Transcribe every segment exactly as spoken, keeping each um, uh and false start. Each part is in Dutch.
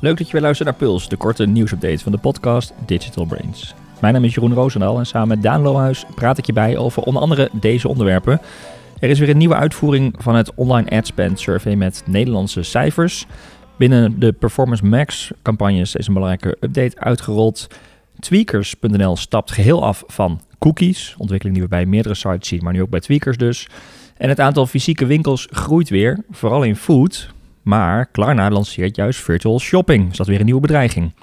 Leuk dat je weer luistert naar Puls, de korte nieuwsupdate van de podcast Digital Brains. Mijn naam is Jeroen Roosendaal en samen met Daan Lohuis praat ik je bij over onder andere deze onderwerpen. Er is weer een nieuwe uitvoering van het online ad spend survey met Nederlandse cijfers. Binnen de Performance Max campagnes is een belangrijke update uitgerold. Tweakers punt n l stapt geheel af van cookies, ontwikkeling die we bij meerdere sites zien, maar nu ook bij Tweakers dus. En het aantal fysieke winkels groeit weer, vooral in food. Maar Klarna lanceert juist Virtual Shopping, dus dat is weer een nieuwe bedreiging.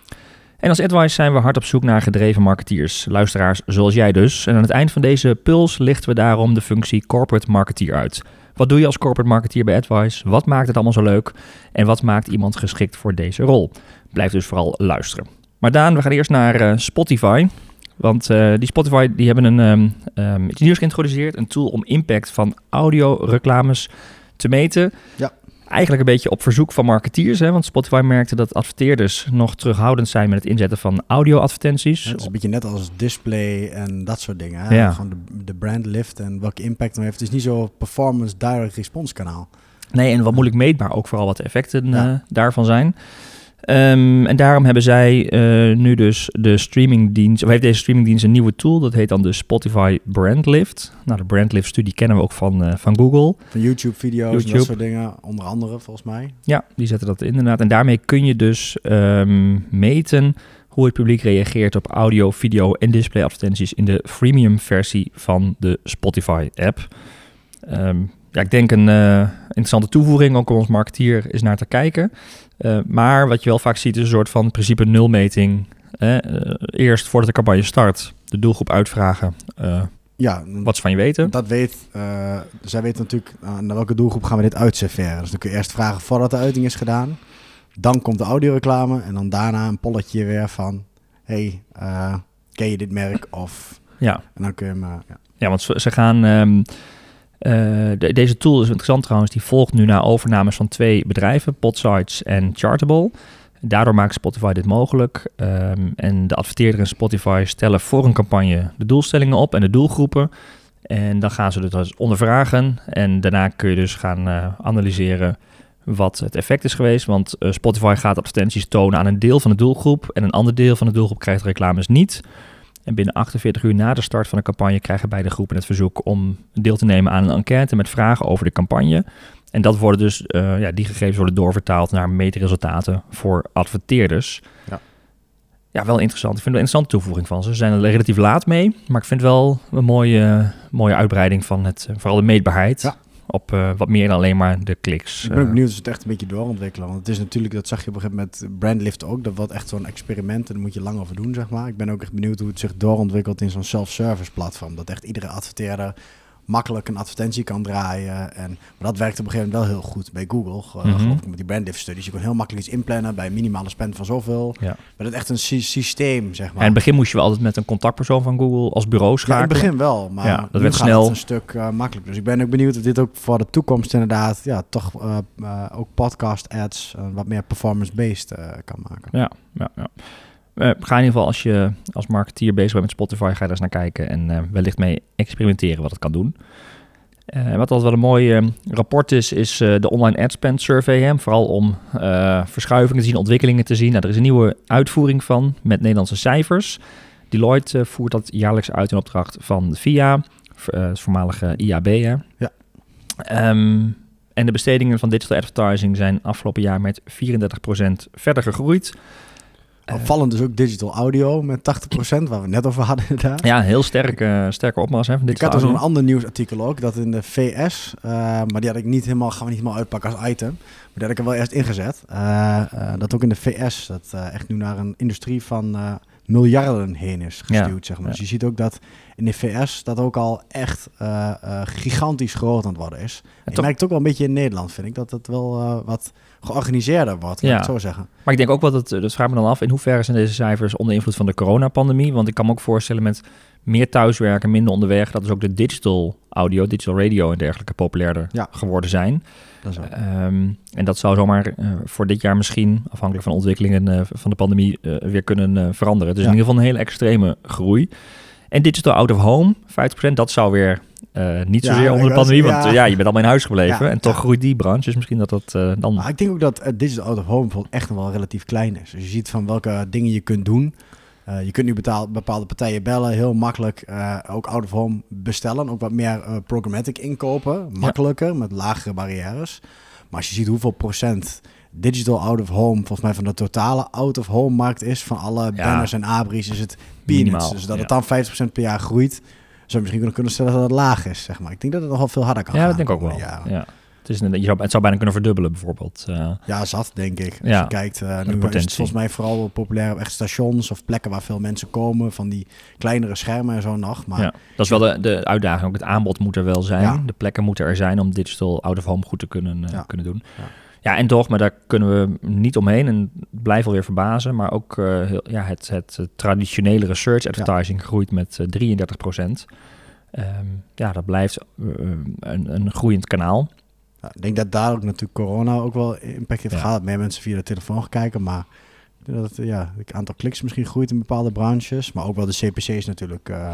En als AdWise zijn we hard op zoek naar gedreven marketeers, luisteraars zoals jij dus. En aan het eind van deze Puls lichten we daarom de functie Corporate Marketeer uit. Wat doe je als corporate marketeer bij AdWise? Wat maakt het allemaal zo leuk? En wat maakt iemand geschikt voor deze rol? Blijf dus vooral luisteren. Maar Daan, we gaan eerst naar uh, Spotify. Want uh, die Spotify die hebben een, um, um, iets nieuws geïntroduceerd. Een tool om impact van audioreclames te meten. Ja. Eigenlijk een beetje op verzoek van marketeers. Hè? Want Spotify merkte dat adverteerders nog terughoudend zijn met het inzetten van audio-advertenties. Ja, het is een beetje net als display en dat soort dingen. Hè? Ja. Gewoon de, de brandlift en welke impact het heeft. Het is niet zo'n performance direct response kanaal. Nee, en wat moeilijk meetbaar ook vooral wat de effecten ja. uh, daarvan zijn. Um, en daarom hebben zij uh, nu dus de streamingdienst, of heeft deze streamingdienst een nieuwe tool, dat heet dan de Spotify Brandlift. Nou, de Brandlift-studie kennen we ook van, uh, van Google. Van YouTube-video's YouTube. En dat soort dingen, onder andere volgens mij. Ja, die zetten dat in, inderdaad. En daarmee kun je dus um, meten hoe het publiek reageert op audio, video en display-advertenties in de freemium-versie van de Spotify-app. Um, Ja, ik denk een uh, interessante toevoeging, ook om ons marketeer is naar te kijken. Uh, maar wat je wel vaak ziet is een soort van principe nulmeting. Eh? Uh, eerst voordat de campagne start, de doelgroep uitvragen. Uh, ja, wat ze van je weten. Dat weet, uh, zij weten natuurlijk uh, naar welke doelgroep gaan we dit uitserveren. Dus dan kun je eerst vragen voordat de uiting is gedaan. Dan komt de audioreclame en dan daarna een polletje weer van... Hey, uh, ken je dit merk? Of... Ja. En dan kun je hem... Uh, ja. ja, want ze, ze gaan... Um, Uh, de, deze tool is interessant trouwens, die volgt nu na overnames van twee bedrijven, Podsights en Chartable. Daardoor maakt Spotify dit mogelijk. Um, en de adverteerder en Spotify stellen voor een campagne de doelstellingen op en de doelgroepen. En dan gaan ze dus ondervragen en daarna kun je dus gaan uh, analyseren wat het effect is geweest. Want uh, Spotify gaat advertenties tonen aan een deel van de doelgroep en een ander deel van de doelgroep krijgt reclames niet. En binnen achtenveertig uur na de start van de campagne krijgen beide groepen het verzoek om deel te nemen aan een enquête met vragen over de campagne. En dat worden dus, uh, ja, die gegevens worden doorvertaald naar meetresultaten voor adverteerders. Ja, ja wel interessant. Ik vind het een interessante toevoeging van ze. Ze zijn er relatief laat mee, maar ik vind het wel een mooie, mooie uitbreiding van het, vooral de meetbaarheid. Ja. Op uh, wat meer dan alleen maar de kliks. Ik ben ook benieuwd of ze het echt een beetje doorontwikkelen. Want het is natuurlijk, dat zag je op een gegeven moment met Brandlift ook. Dat wordt echt zo'n experiment en daar moet je lang over doen, zeg maar. Ik ben ook echt benieuwd hoe het zich doorontwikkelt in zo'n self-service platform. Dat echt iedere adverteerder makkelijk een advertentie kan draaien. En, maar dat werkt op een gegeven moment wel heel goed bij Google. Uh, mm-hmm. Met die Brandlift-studies. Je kon heel makkelijk iets inplannen bij een minimale spend van zoveel. Ja. Maar dat echt een sy- systeem, zeg maar. En in het begin moest je wel altijd met een contactpersoon van Google als bureau schakelen. Ja, in het begin wel, maar ja, dat werd snel een stuk uh, makkelijker. Dus ik ben ook benieuwd of dit ook voor de toekomst inderdaad... ja, toch uh, uh, ook podcast-ads uh, wat meer performance-based uh, kan maken. Ja, ja, ja. Uh, ga in ieder geval als je als marketeer bezig bent met Spotify, ga je daar eens naar kijken en uh, wellicht mee experimenteren wat het kan doen. Uh, wat altijd wel een mooi uh, rapport is, is uh, de online ad spend survey. Hè? Vooral om uh, verschuivingen te zien, ontwikkelingen te zien. Nou, er is een nieuwe uitvoering van met Nederlandse cijfers. Deloitte uh, voert dat jaarlijks uit in opdracht van de V I A, uh, het voormalige I A B. Hè? Ja. Um, en de bestedingen van digital advertising zijn afgelopen jaar met vierendertig procent verder gegroeid. Opvallend dus ook digital audio met tachtig procent, waar we net over hadden inderdaad. Ja, heel sterk, uh, sterke opmars. Hè, van ik had er zo'n ander nieuwsartikel ook, dat in de V S, uh, maar die had ik niet helemaal, gaan we niet helemaal uitpakken als item, maar die had ik er wel eerst ingezet. Uh, uh, dat ook in de V S, dat uh, echt nu naar een industrie van uh, miljarden heen is gestuurd, ja, zeg maar. Dus ja, je ziet ook dat in de V S dat ook al echt uh, uh, gigantisch groot aan het worden is. En je merkt ook wel een beetje in Nederland, vind ik, dat dat wel uh, wat georganiseerder wordt, ja, kan ik het zo zeggen. Maar ik denk ook wel, dat, dat vraag me dan af, in hoeverre zijn deze cijfers onder invloed van de coronapandemie? Want ik kan me ook voorstellen met meer thuiswerken, minder onderweg, dat is ook de digital audio, digital radio en dergelijke populairder ja. geworden zijn. Dat um, en dat zou zomaar uh, voor dit jaar misschien, afhankelijk van ontwikkelingen uh, van de pandemie, uh, weer kunnen uh, veranderen. Dus ja. in ieder geval een hele extreme groei. En digital out of home, vijftig procent, dat zou weer Uh, niet zozeer ja, onder de pandemie, was, want ja. ja, je bent allemaal in huis gebleven. Ja, en toch ja. groeit die branche, dus misschien dat dat uh, dan... Maar ik denk ook dat uh, digital out of home bijvoorbeeld echt nog wel relatief klein is. Dus je ziet van welke dingen je kunt doen. Uh, je kunt nu betaal, bepaalde partijen bellen, heel makkelijk uh, ook out of home bestellen. Ook wat meer uh, programmatic inkopen, makkelijker, ja. met lagere barrières. Maar als je ziet hoeveel procent digital out of home, volgens mij van de totale out of home markt is, van alle ja. banners en abris, is het peanuts. Minimaal, dus dat ja. het dan vijftig procent per jaar groeit. Zou je misschien kunnen, kunnen stellen dat het laag is, zeg maar. Ik denk dat het nogal veel harder kan ja, gaan. Ja, dat denk ik ook wel. Ja. Het, is een, je zou, het zou bijna kunnen verdubbelen, bijvoorbeeld. Uh, ja, zat, denk ik. Als ja, je kijkt, uh, nu is het volgens mij vooral populair op echt stations of plekken waar veel mensen komen, van die kleinere schermen en zo nog. Maar ja, dat is wel de, de uitdaging. Ook het aanbod moet er wel zijn. Ja. De plekken moeten er zijn om digital out-of-home goed te kunnen, uh, ja. kunnen doen. Ja. Ja, en toch, maar daar kunnen we niet omheen en blijf alweer verbazen. Maar ook uh, heel, ja, het, het traditionele research advertising ja. groeit met uh, drieëndertig procent. Um, ja, dat blijft uh, een, een groeiend kanaal. Ja, ik denk dat daar ook natuurlijk corona ook wel impact heeft ja. gehad. Meer mensen via de telefoon gaan kijken, maar dat het ja, aantal kliks misschien groeit in bepaalde branches. Maar ook wel de C P C's natuurlijk. Uh,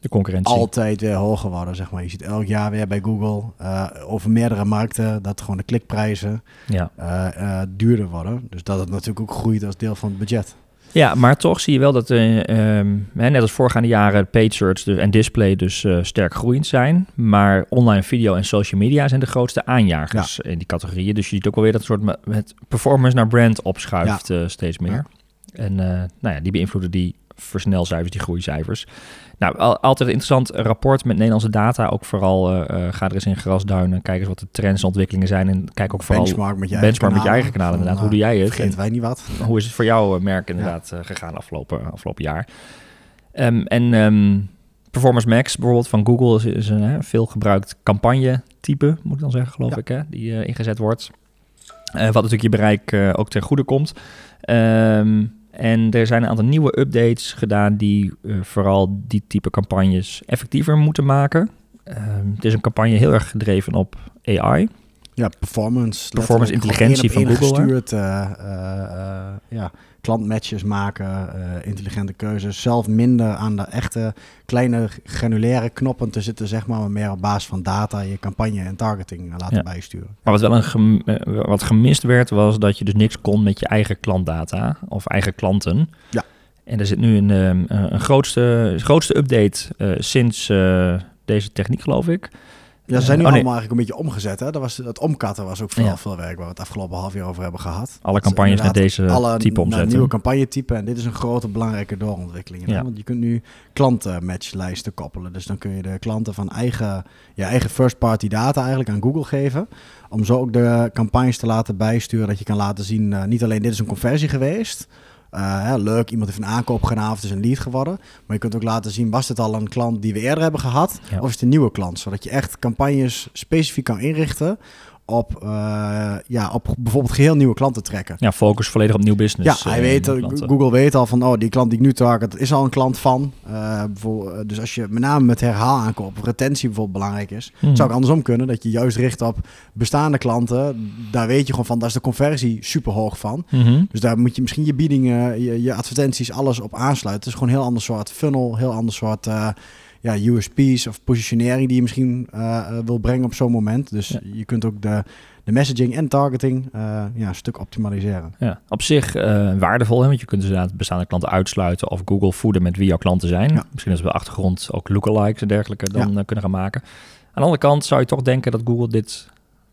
De concurrentie. Altijd weer hoger worden, zeg maar. Je ziet elk jaar weer bij Google uh, over meerdere markten dat gewoon de klikprijzen ja. uh, uh, duurder worden. Dus dat het natuurlijk ook groeit als deel van het budget. Ja, maar toch zie je wel dat, uh, um, hè, net als voorgaande jaren, paid search dus, en display dus uh, sterk groeiend zijn. Maar online video en social media zijn de grootste aanjagers ja. in die categorieën. Dus je ziet ook alweer dat soort met performance naar brand opschuift ja. uh, steeds meer. Ja. En uh, nou ja, die beïnvloeden die versnelcijfers, die groeicijfers. Nou, al, altijd een interessant rapport met Nederlandse data. Ook vooral, uh, ga er eens in grasduinen. Kijk eens wat de trends en ontwikkelingen zijn. En kijk ook vooral benchmark met je eigen kanalen. Met je eigen kanalen inderdaad. Hoe doe jij het? Vergeet wij niet wat. Hoe is het voor jouw merk inderdaad ja. gegaan afgelopen, afgelopen jaar? Um, en um, Performance Max bijvoorbeeld van Google is, is een hè, veel gebruikt campagne-type, moet ik dan zeggen, geloof ja. ik, hè, die uh, ingezet wordt. Uh, wat natuurlijk je bereik uh, ook ten goede komt. Um, En er zijn een aantal nieuwe updates gedaan die uh, vooral die type campagnes effectiever moeten maken. Uh, het is een campagne heel erg gedreven op A I. Ja, performance. Performance intelligentie van Google. Gestuurd, uh, uh, uh, ja, klantmatches maken, uh, intelligente keuzes. Zelf minder aan de echte kleine granulaire knoppen te zitten, zeg maar. Maar meer op basis van data je campagne en targeting laten ja. bijsturen. Maar wat wel een gem- wat gemist werd, was dat je dus niks kon met je eigen klantdata of eigen klanten. Ja. En er zit nu een, een, een grootste, grootste update uh, sinds uh, deze techniek, geloof ik. Ja, ze zijn nu oh, nee. allemaal eigenlijk een beetje omgezet. Hè? Dat was, het omkatten was ook vooral ja. veel werk waar we het afgelopen half jaar over hebben gehad. Alle campagnes met deze alle type omzetten. Alle nieuwe campagnetypen. En dit is een grote belangrijke doorontwikkeling. Ja. Want je kunt nu klantenmatchlijsten koppelen. Dus dan kun je de klanten van eigen, je eigen first party data eigenlijk aan Google geven. Om zo ook de campagnes te laten bijsturen. Dat je kan laten zien, uh, niet alleen dit is een conversie geweest. Uh, ja, leuk, iemand heeft een aankoop gedaan of het is een lead geworden. Maar je kunt ook laten zien, was dit al een klant die we eerder hebben gehad? Ja. Of is het een nieuwe klant? Zodat je echt campagnes specifiek kan inrichten op, uh, ja, op bijvoorbeeld geheel nieuwe klanten trekken. Ja, focus volledig op nieuw business. Ja, hij uh, weet, Google weet al van, oh, die klant die ik nu target is al een klant van. Uh, dus als je met name met herhaal aankoop, retentie bijvoorbeeld belangrijk is, mm. zou ik andersom kunnen, dat je juist richt op bestaande klanten. Daar weet je gewoon van, daar is de conversie super hoog van. Mm-hmm. Dus daar moet je misschien je biedingen, je, je advertenties, alles op aansluiten. Het is gewoon een heel ander soort funnel, heel ander soort Uh, Ja, U S P's of positionering die je misschien uh, wil brengen op zo'n moment. Dus ja. je kunt ook de, de messaging en targeting uh, ja, een stuk optimaliseren. Ja, op zich uh, waardevol, hè? Want je kunt dus inderdaad bestaande klanten uitsluiten of Google voeden met wie jouw klanten zijn. Ja. Misschien als we de achtergrond ook lookalikes en dergelijke dan ja. uh, kunnen gaan maken. Aan de andere kant zou je toch denken dat Google dit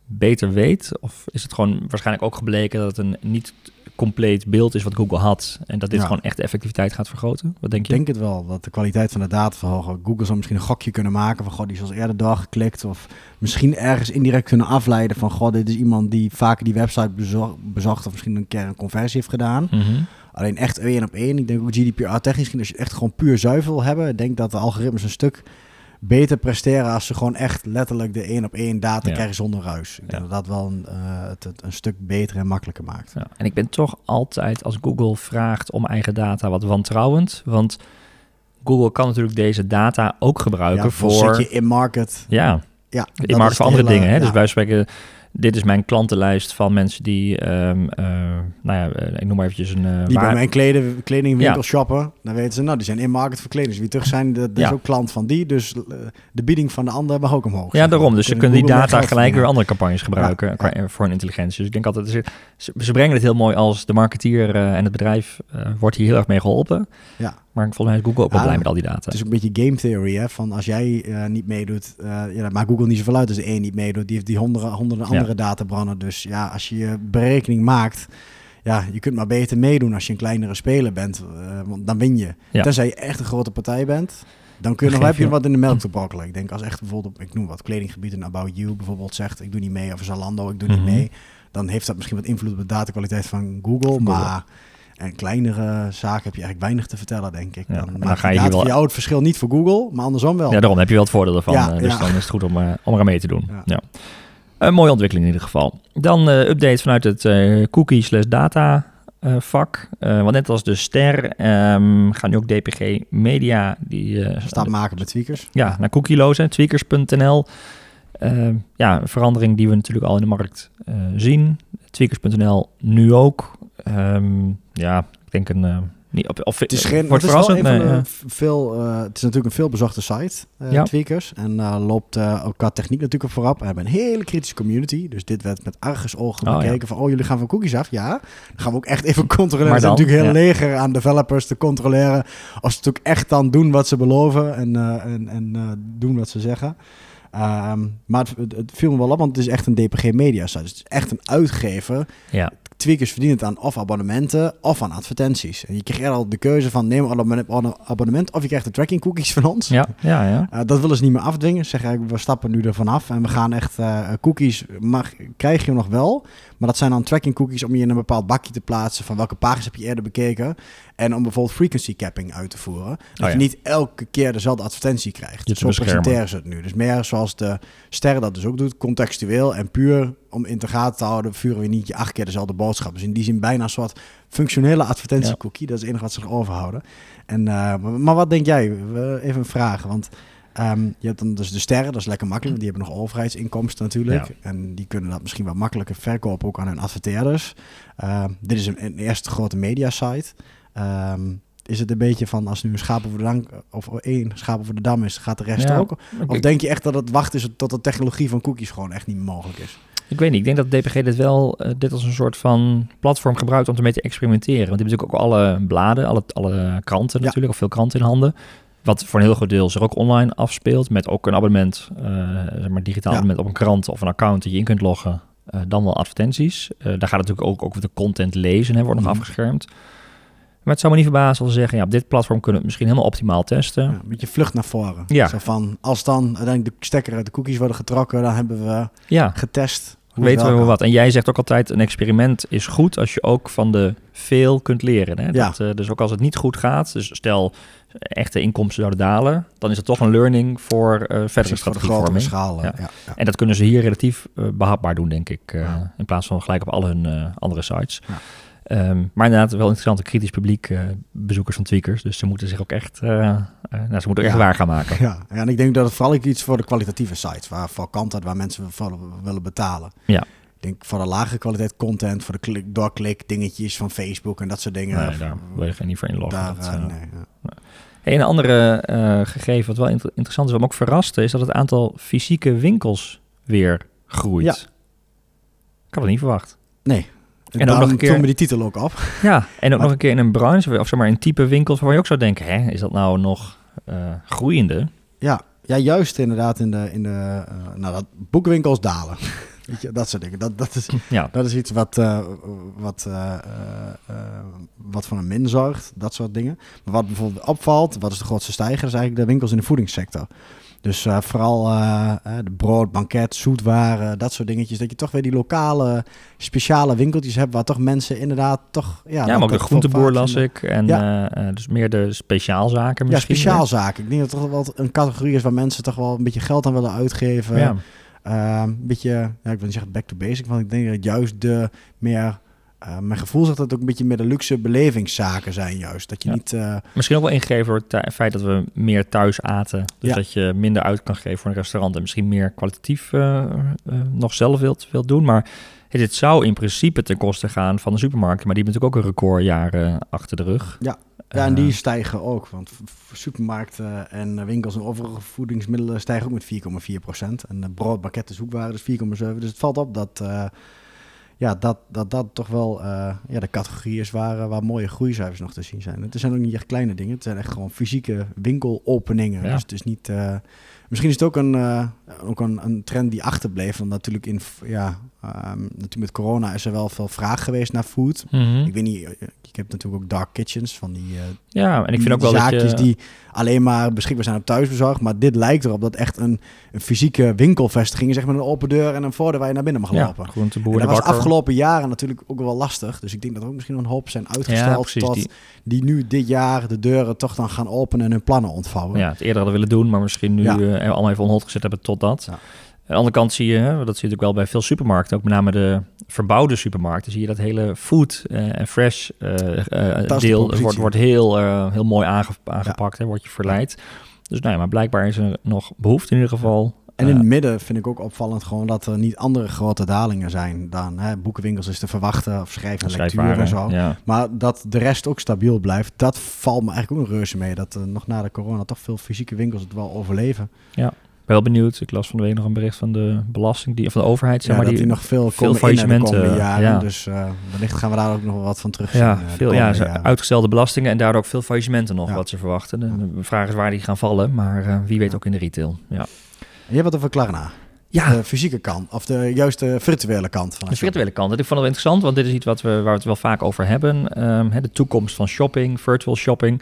beter weet? Of is het gewoon waarschijnlijk ook gebleken dat het een niet compleet beeld is wat Google had en dat dit ja. gewoon echt de effectiviteit gaat vergroten? Wat denk je? Ik denk het wel, dat de kwaliteit van de data verhogen. Google zou misschien een gokje kunnen maken van, god, die is al eerder doorgeklikt, of misschien ergens indirect kunnen afleiden van, god, dit is iemand die vaker die website bezo- bezocht of misschien een keer een conversie heeft gedaan. Mm-hmm. Alleen echt één op één. Ik denk ook G D P R technisch, als je echt gewoon puur zuiver wil hebben, ik denk dat de algoritmes een stuk beter presteren als ze gewoon echt letterlijk de één op één data ja. krijgen zonder ruis. Ik denk ja. dat dat wel een, uh, het, het een stuk beter en makkelijker maakt. Ja. En ik ben toch altijd, als Google vraagt om eigen data, wat wantrouwend. Want Google kan natuurlijk deze data ook gebruiken ja, voor, zit je in market. Ja, ja in market voor andere hele dingen. Hè? Ja. Dus wij spreken dit is mijn klantenlijst van mensen die, um, uh, nou ja, ik noem maar eventjes een... Uh, die waar... bij mijn kleden, kledingwinkel ja. shoppen, dan weten ze, nou, die zijn in market voor kleding. Dus wie terug zijn, dat, dat ja. is ook klant van die. Dus uh, de bieding van de ander mag ook omhoog. Ja, zeg. daarom. Dus ze kunnen die data gelijk weer andere campagnes gebruiken ja, ja. voor hun intelligentie. Dus ik denk altijd, ze, ze brengen het heel mooi als de marketeer uh, en het bedrijf uh, wordt hier heel erg mee geholpen. Ja. Maar volgens mij is Google ook wel ja, blij met al die data. Het is ook een beetje game theory, hè? Van als jij uh, niet meedoet, uh, ja, dat maakt Google niet zoveel uit als één niet meedoet. Die heeft die honderden, honderden andere ja. databrannen. Dus ja, als je je berekening maakt, ja, je kunt maar beter meedoen als je een kleinere speler bent. Uh, want dan win je. Ja. Tenzij je echt een grote partij bent, dan kun je nog, heb je wat in de melk te brokkelen. Ik denk als echt bijvoorbeeld, ik noem wat kledinggebied en About You bijvoorbeeld zegt, ik doe niet mee. Of Zalando, ik doe mm-hmm. niet mee. Dan heeft dat misschien wat invloed op de datakwaliteit van Google, Google. maar... En kleinere zaken heb je eigenlijk weinig te vertellen, denk ik. Ja, dan, dan ga je hier wel... voor jou het verschil niet voor Google, maar andersom wel. Ja, daarom heb je wel het voordeel ervan. Ja, dus ja. dan is het goed om, uh, om eraan mee te doen. Ja. Ja. Een mooie ontwikkeling in ieder geval. Dan uh, updates vanuit het uh, cookie slash data uh, vak. Uh, want net als de ster um, gaan nu ook D P G Media... die uh, staat maken met tweakers. Ja, naar cookieloos, hè, tweakers punt n l. Uh, ja, een verandering die we natuurlijk al in de markt uh, zien. tweakers punt n l nu ook. Um, ja, ik denk een... Uh, niet op, of, het is geen... Wordt het is, een nee, ja. veel, uh, het is natuurlijk een veelbezochte site, uh, ja. Tweakers. En uh, loopt uh, ook qua techniek natuurlijk op voorop. We hebben een hele kritische community. Dus dit werd met argusogen oh, bekeken. Ja. Van, oh, jullie gaan van cookies af. Ja, dan gaan we ook echt even controleren. Er is natuurlijk heel ja. leger aan developers te controleren. Of ze natuurlijk echt dan doen wat ze beloven. En, uh, en, en uh, doen wat ze zeggen. Um, maar het, het viel me wel op, want het is echt een D P G Media site. Dus het is echt een uitgever. Ja. Tweakers verdienen het aan of abonnementen of aan advertenties. En je krijgt al de keuze van neem een abonnement of je krijgt de tracking cookies van ons. Ja, ja, ja. Uh, dat willen ze niet meer afdwingen. Ze zeggen we stappen nu ervan af en we gaan echt uh, cookies mag, krijg je nog wel. Maar dat zijn dan tracking cookies om je in een bepaald bakje te plaatsen van welke pagina's heb je eerder bekeken. En om bijvoorbeeld frequency capping uit te voeren. Dat oh, ja. je niet elke keer dezelfde advertentie krijgt. Zo presenteren ze het nu. Dus meer zoals de ster dat dus ook doet, contextueel en puur om in de gaten te houden, vuren we niet je acht keer dezelfde boodschap. Dus in die zin bijna een soort functionele advertentiecookie. Ja. Dat is het enige wat ze nog overhouden. En, uh, maar wat denk jij? Even een vraag, want... Um, je hebt dan dus de sterren, dat is lekker makkelijk, want die hebben nog overheidsinkomsten natuurlijk. Ja. En die kunnen dat misschien wat makkelijker verkopen, ook aan hun adverteerders. Uh, dit is een, een eerste grote mediasite. Um, is het een beetje van, als nu een schaap over de dam, of één schaap over de dam is, gaat de rest ja. ook? Of denk je echt dat het wachten is tot de technologie van cookies gewoon echt niet mogelijk is? Ik weet niet, ik denk dat D P G dit wel uh, dit als een soort van platform gebruikt om ermee te experimenteren. Want die hebben natuurlijk ook alle bladen, alle, alle kranten natuurlijk, ja. of veel kranten in handen. Wat voor een heel groot deel zich ook online afspeelt. Met ook een abonnement, uh, zeg maar digitaal ja. abonnement op een krant of een account dat je in kunt loggen. Uh, dan wel advertenties. Uh, daar gaat natuurlijk ook over de content lezen. Hè, wordt nog mm. afgeschermd. Maar het zou me niet verbazen als ze zeggen... ja, op dit platform kunnen we het misschien helemaal optimaal testen. Ja, een beetje vlucht naar voren. Ja. Zo van, als dan uiteindelijk de stekker uit de cookies worden getrokken... dan hebben we ja. getest. Hoe weten we wat. En jij zegt ook altijd... een experiment is goed als je ook van de veel kunt leren. Hè? Dat, ja. uh, dus ook als het niet goed gaat... dus stel... echte inkomsten zouden dalen, dan is het toch een learning voor uh, verdere Precies, strategievorming. Voor schaal, ja. Ja, ja. En dat kunnen ze hier relatief uh, behapbaar doen, denk ik. Uh, ja. In plaats van gelijk op al hun uh, andere sites. Ja. Um, maar inderdaad, wel interessant, een kritisch publiek, uh, bezoekers van Tweakers. Dus ze moeten zich ook echt, uh, uh, nou, ze moeten echt ja. waar gaan maken. Ja. ja, en ik denk dat het vooral iets voor de kwalitatieve sites, waar voor content, waar mensen voor willen betalen. Ja. Ik denk voor de lage kwaliteit content, voor de klik, doorklik dingetjes van Facebook en dat soort dingen. Nee, daar wil je geen niet voor inloggen. Daar, dat, uh, nee, ja. nee. Hey, een andere uh, gegeven wat wel inter- interessant is, wat me ook verraste, is dat het aantal fysieke winkels weer groeit. Ja. Ik had het niet verwacht. Nee. En, en ook nog een keer die titel ook af. Ja, en ook maar, nog een keer in een branche, of zeg maar een type winkels waar je ook zou denken, hè, is dat nou nog uh, groeiende? Ja, ja, juist inderdaad in de, in de uh, nou, dat boekwinkels dalen. Weet je, dat soort dingen. Dat, dat, is, ja. dat is iets wat, uh, wat, uh, uh, wat van een min zorgt. Dat soort dingen. Maar wat bijvoorbeeld opvalt, wat is de grootste stijger, is eigenlijk de winkels in de voedingssector. Dus uh, vooral uh, de brood, banket, zoetwaren, dat soort dingetjes. Dat je toch weer die lokale, speciale winkeltjes hebt... waar toch mensen inderdaad toch... Ja, ja maar ook de groenteboer las ik. En ja. uh, dus meer de speciaalzaken misschien. Ja, speciaalzaken. Ik denk dat het toch wel een categorie is... waar mensen toch wel een beetje geld aan willen uitgeven... Ja. Uh, een beetje, ja, ik wil niet zeggen back to basic, want ik denk dat juist de meer Uh, mijn gevoel zegt dat het ook een beetje meer de luxe belevingszaken zijn juist. Dat je ja. niet, uh... Misschien ook wel ingegeven door het feit dat we meer thuis aten. Dus ja. dat je minder uit kan geven voor een restaurant. En misschien meer kwalitatief uh, uh, nog zelf wilt, wilt doen. Maar hey, dit zou in principe ten koste gaan van de supermarkt. Maar die hebben natuurlijk ook een recordjaar uh, achter de rug. Ja. Ja, en die stijgen ook, want supermarkten en winkels en overige voedingsmiddelen stijgen ook met vier komma vier procent. En broodpakketten zoekwaarde dus vier komma zeven. Dus het valt op dat uh, ja, dat, dat, dat toch wel uh, ja, de categorie is waar, waar mooie groeicijfers nog te zien zijn. Het zijn ook niet echt kleine dingen, het zijn echt gewoon fysieke winkelopeningen. Ja. Dus het is niet... Uh, misschien is het ook een, uh, ook een, een trend die achterbleef. Want natuurlijk, in, ja, um, natuurlijk met corona is er wel veel vraag geweest naar food. Mm-hmm. Ik weet niet, ik heb natuurlijk ook dark kitchens van die, uh, ja, en ik vind ook wel zaakjes dat je... die alleen maar beschikbaar zijn op thuisbezorg. Maar dit lijkt erop dat echt een, een fysieke winkelvestiging is. Echt met een open deur en een voordeur waar je naar binnen mag lopen. Ja, groenteboer, en dat was de afgelopen jaren natuurlijk ook wel lastig. Dus ik denk dat er ook misschien een hoop zijn uitgesteld. Ja, precies, tot die... die nu dit jaar de deuren toch dan gaan openen en hun plannen ontvouwen. Ja, het eerder hadden willen doen, maar misschien nu... Ja. Uh, en allemaal even on hold gezet hebben tot dat. Ja. Aan de andere kant zie je, dat zie je natuurlijk wel bij veel supermarkten, ook met name de verbouwde supermarkten, zie je dat hele food en uh, fresh uh, uh, deel wordt, wordt heel, uh, heel mooi aange- aangepakt, ja. hè, wordt je verleid. Dus nou ja, maar blijkbaar is er nog behoefte in ieder geval. En in het uh, midden vind ik ook opvallend gewoon dat er niet andere grote dalingen zijn dan hè, boekenwinkels is te verwachten of schrijven en lectuur en zo. Ja. Maar dat de rest ook stabiel blijft, dat valt me eigenlijk ook een reuze mee. Dat uh, nog na de corona toch veel fysieke winkels het wel overleven. Ja, wel benieuwd. Ik las van de week nog een bericht van de belasting, die, van de overheid. Zeg ja, maar, dat die, die nog veel, veel faillissementen in de jaren. Ja. Dus uh, wellicht gaan we daar ook nog wat van terugzien. Ja, veel ja, ja, uitgestelde belastingen en daardoor ook veel faillissementen nog, ja. wat ze verwachten. De ja. vraag is waar die gaan vallen, maar uh, wie weet ja. ook in de retail. Ja. En je hebt wat over Klarna. Ja. De fysieke kant, of de juiste virtuele kant. Van de virtuele kant. Dat ik vond het wel interessant, want dit is iets wat we, waar we het wel vaak over hebben. Um, hè, de toekomst van shopping, virtual shopping.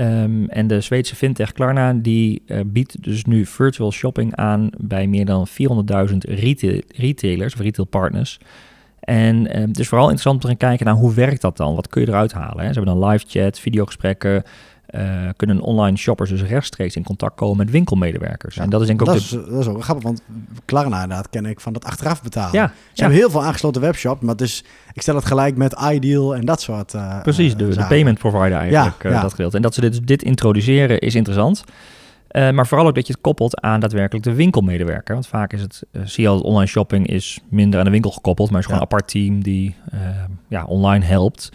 Um, en de Zweedse fintech Klarna, die uh, biedt dus nu virtual shopping aan bij meer dan vierhonderdduizend retail, retailers of retailpartners. En het um, is dus vooral interessant om te gaan kijken naar hoe werkt dat dan? Wat kun je eruit halen? Hè? Ze hebben dan live chat, videogesprekken. Uh, kunnen online shoppers dus rechtstreeks in contact komen met winkelmedewerkers. Ja, en dat is denk ik ook... Dat, de... is, dat is ook grappig, want Klarna inderdaad ken ik van dat achteraf betalen. Ja, Ze ja. hebben heel veel aangesloten webshop, maar dus ik stel het gelijk met iDeal en dat soort uh, Precies, de, de payment provider eigenlijk, ja, uh, ja. dat gedeelte. En dat ze dit, dit introduceren is interessant. Uh, maar vooral ook dat je het koppelt aan daadwerkelijk de winkelmedewerker. Want vaak is het, uh, zie je al, online shopping is minder aan de winkel gekoppeld, maar is gewoon ja. een apart team die uh, ja, online helpt.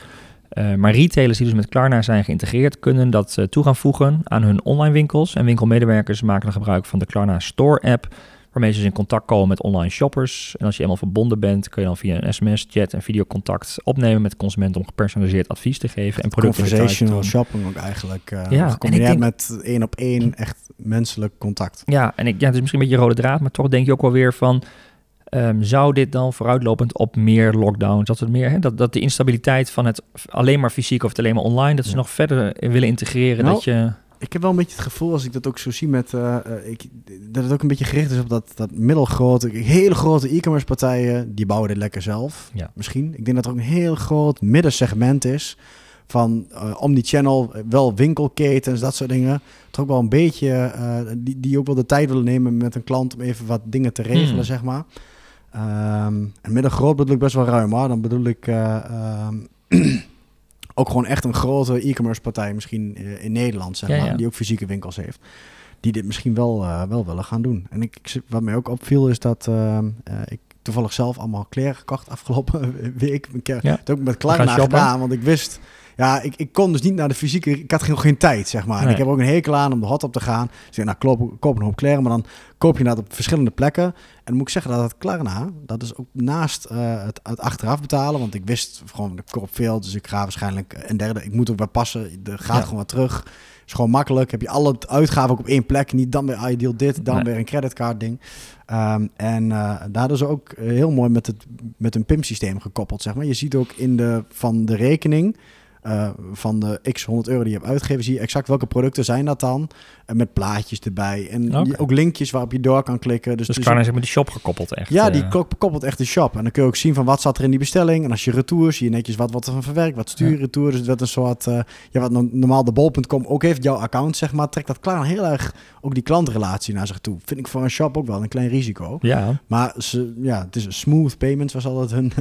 Uh, maar retailers die dus met Klarna zijn geïntegreerd kunnen dat uh, toe gaan voegen aan hun online winkels. En winkelmedewerkers maken dan gebruik van de Klarna Store app, waarmee ze dus in contact komen met online shoppers. En als je eenmaal verbonden bent, kun je dan via een sms, chat en videocontact opnemen met consumenten om gepersonaliseerd advies te geven. En producten conversational shopping ook eigenlijk. Uh, ja, gecombineerd en ik denk, met één op één echt menselijk contact. Ja, en ik, ja, het is misschien een beetje rode draad, maar toch denk je ook wel weer van... Um, zou dit dan vooruitlopend op meer lockdowns, dat het meer, hè, dat, dat de instabiliteit van het alleen maar fysiek of het alleen maar online, dat ze ja. nog verder willen integreren? Nou, dat je... Ik heb wel een beetje het gevoel, als ik dat ook zo zie, met, uh, ik, dat het ook een beetje gericht is op dat, dat middelgrote, hele grote e-commerce partijen, die bouwen dit lekker zelf, ja. misschien. Ik denk dat er ook een heel groot middensegment is van uh, omnichannel, wel winkelketens, dat soort dingen. Toch ook wel een beetje, uh, die, die ook wel de tijd willen nemen met een klant om even wat dingen te regelen, hmm. zeg maar. Um, en met een groot bedoel ik best wel ruim, maar dan bedoel ik uh, um, ook gewoon echt een grote e-commerce partij misschien uh, in Nederland, zeg ja, maar, ja. die ook fysieke winkels heeft, die dit misschien wel, uh, wel willen gaan doen. En ik, wat mij ook opviel is dat uh, uh, ik toevallig zelf allemaal kleren gekocht afgelopen week. Ik heb ja. het ook met Klarna gedaan, want ik wist... Ja, ik, ik kon dus niet naar de fysieke... Ik had nog geen tijd, zeg maar. Nee. En ik heb ook een hekel aan om de hot op te gaan. Dus ik nou, koop, koop een hoop kleren. Maar dan koop je dat op verschillende plekken. En dan moet ik zeggen dat het Klarna... Dat is ook naast uh, het, het achteraf betalen. Want ik wist gewoon, ik koop veel. Dus ik ga waarschijnlijk een derde... Ik moet ook bij passen. Er gaat ja. gewoon wat terug. Is gewoon makkelijk. Heb je alle uitgaven ook op één plek. Niet dan weer iDeal dit, dan nee. weer een creditcard ding. Um, en uh, daar is ook heel mooi met, het, met een P I M-systeem gekoppeld, zeg maar. Je ziet ook in de van de rekening... Uh, van de x honderd euro die je hebt uitgegeven, zie je exact welke producten zijn dat dan. En met plaatjes erbij. En okay. ook linkjes waarop je door kan klikken. Dus, dus Klarna dus... is met de shop gekoppeld echt. Ja, die uh... koppelt echt de shop. En dan kun je ook zien van wat zat er in die bestelling. En als je retour, zie je netjes wat, wat er van verwerkt. Wat stuur je ja. retour. Dus het werd een soort, uh, ja, wat no- normaal de bol punt com ook heeft, jouw account, zeg maar. Trekt dat Klarna heel erg ook die klantrelatie naar zich toe. Vind ik voor een shop ook wel een klein risico. Ja. Maar ze, ja, het is een smooth payments was altijd hun...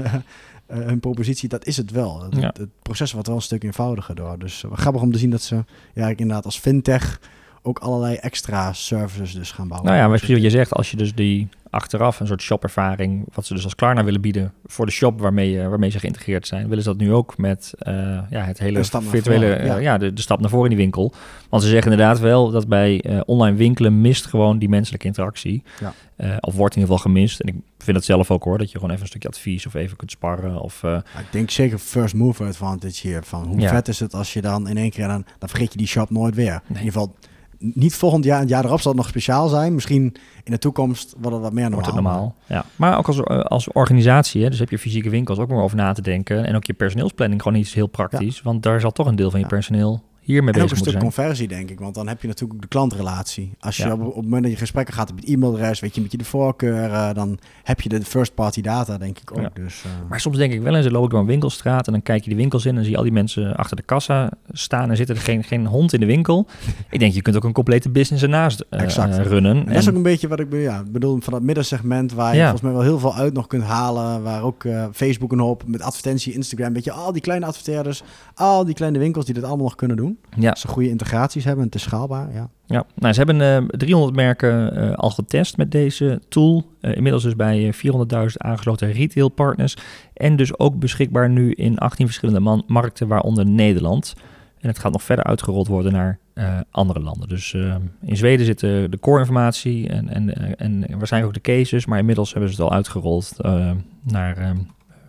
uh, hun propositie, dat is het wel. Het, ja. het proces wordt wel een stuk eenvoudiger door. Dus uh, grappig om te zien dat ze ja, inderdaad als fintech ook allerlei extra services dus gaan bouwen. Nou ja, maar je zegt, als je dus die achteraf een soort shopervaring, wat ze dus als Klarna willen bieden voor de shop waarmee, uh, waarmee ze geïntegreerd zijn, willen ze dat nu ook met uh, ja, het hele virtuele, voren, ja. Uh, ja, de, de stap naar voren in die winkel. Want ze zeggen inderdaad wel dat bij uh, online winkelen mist gewoon die menselijke interactie. Ja. Uh, of wordt in ieder geval gemist. En ik vind dat zelf ook hoor, dat je gewoon even een stukje advies of even kunt sparren. Of, uh, ja, ik denk zeker first mover advantage hier. Van hoe ja. vet is het als je dan in één keer, dan, dan vergeet je die shop nooit weer. Nee. In ieder geval niet volgend jaar, het jaar erop zal het nog speciaal zijn. Misschien in de toekomst wordt het wat meer normaal. Wordt het normaal, ja. Maar ook als, als organisatie, hè, dus heb je fysieke winkels ook maar over na te denken. En ook je personeelsplanning gewoon iets heel praktisch. Ja. Want daar zal toch een deel van je personeel hiermee bezig moeten zijn. En ook een stuk conversie, denk ik. Want dan heb je natuurlijk de klantrelatie. Als je ja. op, op het moment dat je gesprekken gaat op het e-mailadres, weet je een beetje de voorkeur, uh, dan heb je de first party data, denk ik ook. Ja. Dus, uh... maar soms denk ik wel eens, dan loop ik door een winkelstraat en dan kijk je de winkels in en zie je al die mensen achter de kassa staan en zitten er geen, geen hond in de winkel. Ik denk, je kunt ook een complete business ernaast uh, exact. Uh, runnen. En dat en... is ook een beetje wat ik ja, bedoel van dat middensegment waar je ja. volgens mij wel heel veel uit nog kunt halen, waar ook uh, Facebook een hoop met advertentie, Instagram, weet je, al die kleine adverteerders, al die kleine winkels die dit allemaal nog kunnen doen. Ja. Ze goede integraties hebben en het is schaalbaar. Ja, ja. Nou, ze hebben uh, driehonderd merken uh, al getest met deze tool. Uh, inmiddels dus bij vierhonderdduizend aangesloten retailpartners. En dus ook beschikbaar nu in achttien verschillende man- markten, waaronder Nederland. En het gaat nog verder uitgerold worden naar uh, andere landen. Dus uh, in Zweden zit uh, de core-informatie en, en, en, en waarschijnlijk ook de cases. Maar inmiddels hebben ze het al uitgerold uh, naar, uh,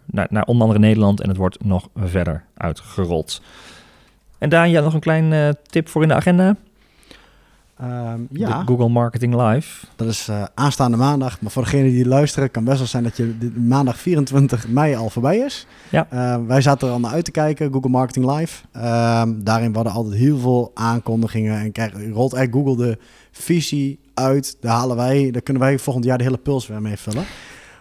naar, naar onder andere Nederland. En het wordt nog verder uitgerold. En Daan, jij nog een klein uh, tip voor in de agenda? Um, ja. De Google Marketing Live. Dat is uh, aanstaande maandag. Maar voor degenen die luisteren, kan best wel zijn dat je maandag vierentwintig mei al voorbij is. Ja. Uh, wij zaten er al naar uit te kijken, Google Marketing Live. Uh, daarin worden altijd heel veel aankondigingen. En krijg, rolt echt Google de visie uit. Daar halen wij, daar kunnen wij volgend jaar de hele puls weer mee vullen.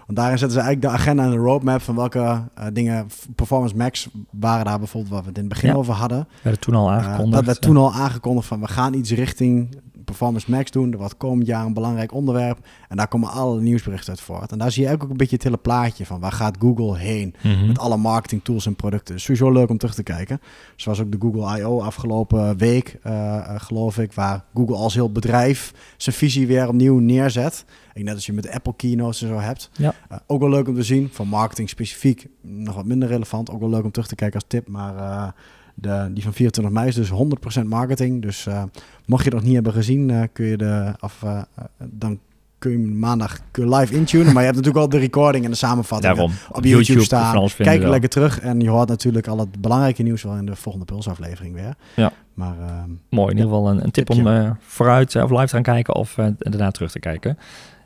Want daarin zetten ze eigenlijk de agenda en de roadmap van welke uh, dingen. Performance Max waren daar bijvoorbeeld, wat we het in het begin ja. over hadden. We werden toen al aangekondigd. Uh, dat werd toen al aangekondigd van we gaan iets richting Performance Max doen. Wat komend jaar een belangrijk onderwerp. En daar komen alle nieuwsberichten uit voort. En daar zie je eigenlijk ook een beetje het hele plaatje van waar gaat Google heen. Mm-hmm. Met alle marketing tools en producten. Sowieso leuk om terug te kijken. Zoals ook de Google I O afgelopen week, uh, uh, geloof ik. Waar Google als heel bedrijf zijn visie weer opnieuw neerzet. Net als je met de Apple keynotes en zo hebt. Ja. Uh, ook wel leuk om te zien. Van marketing specifiek nog wat minder relevant. Ook wel leuk om terug te kijken als tip. Maar uh, de, die van vierentwintig mei is dus honderd procent marketing. Dus uh, mocht je dat niet hebben gezien, uh, kun je de af uh, dan kun je maandag kun je live intunen. Maar je hebt natuurlijk al de recording en de samenvatting ja, op, op YouTube, YouTube staan. Kijk er lekker terug. En je hoort natuurlijk al het belangrijke nieuws wel in de volgende Puls-aflevering weer. Ja. Maar, uh, mooi, in ieder geval een, een tip tipje. om uh, vooruit uh, of live te gaan kijken of uh, daarna terug te kijken.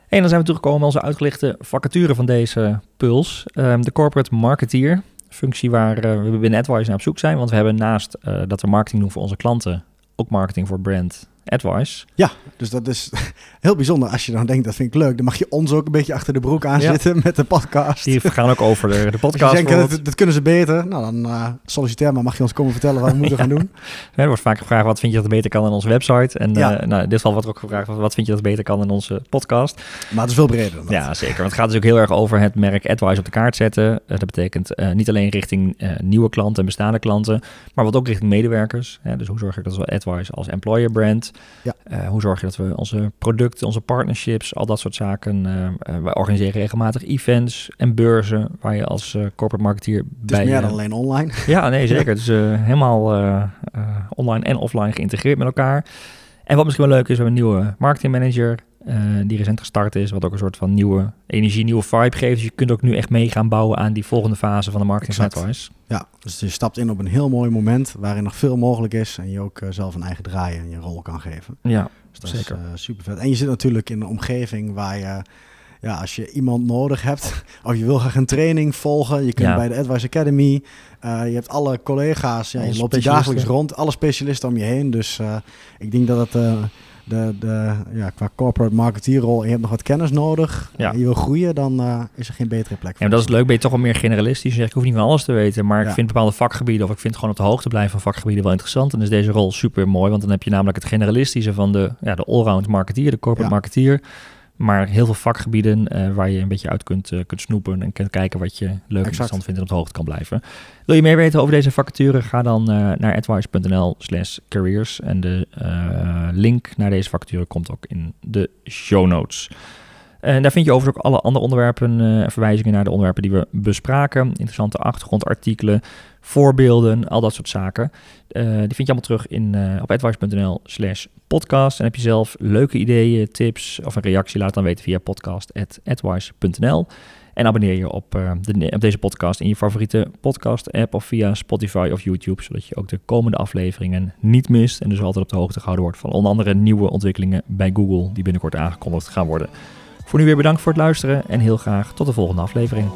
En dan zijn we toegekomen bij onze uitgelichte vacature van deze Puls. Um, de corporate marketeer, functie waar uh, we binnen AdWise naar op zoek zijn. Want we hebben naast uh, dat we marketing doen voor onze klanten, ook marketing voor brand AdWise. Ja, dus dat is heel bijzonder als je dan denkt, dat vind ik leuk. Dan mag je ons ook een beetje achter de broek aan zitten ja. met de podcast. Die gaan ook over de, de podcast. Denkt, dat, dat kunnen ze beter. Nou, dan uh, solliciteer maar. Mag je ons komen vertellen wat we moeten ja. gaan doen? Ja, er wordt vaak gevraagd, wat vind je dat beter kan aan onze website? En ja. uh, nou, in dit geval wordt er ook gevraagd, wat vind je dat beter kan aan onze podcast? Maar het is veel breder dan dat. Ja, zeker. Want het gaat dus ook heel erg over het merk AdWise op de kaart zetten. Uh, dat betekent uh, niet alleen richting uh, nieuwe klanten en bestaande klanten, maar wat ook richting medewerkers. Uh, dus hoe zorg ik dat we AdWise als employer brand... Ja. Uh, hoe zorg je dat we onze producten, onze partnerships, al dat soort zaken... Uh, uh, wij organiseren regelmatig events en beurzen waar je als uh, corporate marketeer het bij... Het is meer dan uh, alleen online. Ja, nee, zeker. Het is dus, uh, helemaal uh, uh, online en offline geïntegreerd met elkaar. En wat misschien wel leuk is, we hebben een nieuwe marketingmanager... Uh, die recent gestart is, wat ook een soort van nieuwe energie, nieuwe vibe geeft. Dus je kunt ook nu echt mee gaan bouwen aan die volgende fase van de marketing van AdWise. Ja, dus je stapt in op een heel mooi moment waarin nog veel mogelijk is en je ook uh, zelf een eigen draai en je rol kan geven. Ja, dus dat zeker. is uh, super vet. En je zit natuurlijk in een omgeving waar je, ja, als je iemand nodig hebt of je wil graag een training volgen, je kunt ja. bij de AdWise Academy, uh, je hebt alle collega's, ja, je loopt dagelijks rond, alle specialisten om je heen. Dus uh, ik denk dat het... Uh, De, de, ja, qua corporate marketeerrol en je hebt nog wat kennis nodig ja. en je wil groeien, dan uh, is er geen betere plek voor. Ja, dat is leuk, ben je toch wel meer generalistisch. Ik hoef niet van alles te weten, maar ja. ik vind bepaalde vakgebieden of ik vind gewoon op de hoogte blijven van vakgebieden wel interessant. En is deze rol super mooi, want dan heb je namelijk het generalistische van de, ja, de allround marketeer, de corporate ja. marketeer. Maar heel veel vakgebieden uh, waar je een beetje uit kunt, uh, kunt snoepen en kunt kijken wat je leuk en interessant vindt en op de hoogte kan blijven. Wil je meer weten over deze vacature? Ga dan uh, naar adwise.nl slash careers. En de uh, link naar deze vacature komt ook in de show notes. En daar vind je overigens ook alle andere onderwerpen, uh, verwijzingen naar de onderwerpen die we bespraken. Interessante achtergrondartikelen, voorbeelden, al dat soort zaken. Uh, die vind je allemaal terug in, uh, op adwise.nl slash podcast. En heb je zelf leuke ideeën, tips of een reactie, laat dan weten via podcast at adwise punt n l. En abonneer je op, uh, de, op deze podcast in je favoriete podcast app of via Spotify of YouTube. Zodat je ook de komende afleveringen niet mist. En dus altijd op de hoogte gehouden wordt van onder andere nieuwe ontwikkelingen bij Google die binnenkort aangekondigd gaan worden. Voor nu weer bedankt voor het luisteren en heel graag tot de volgende aflevering.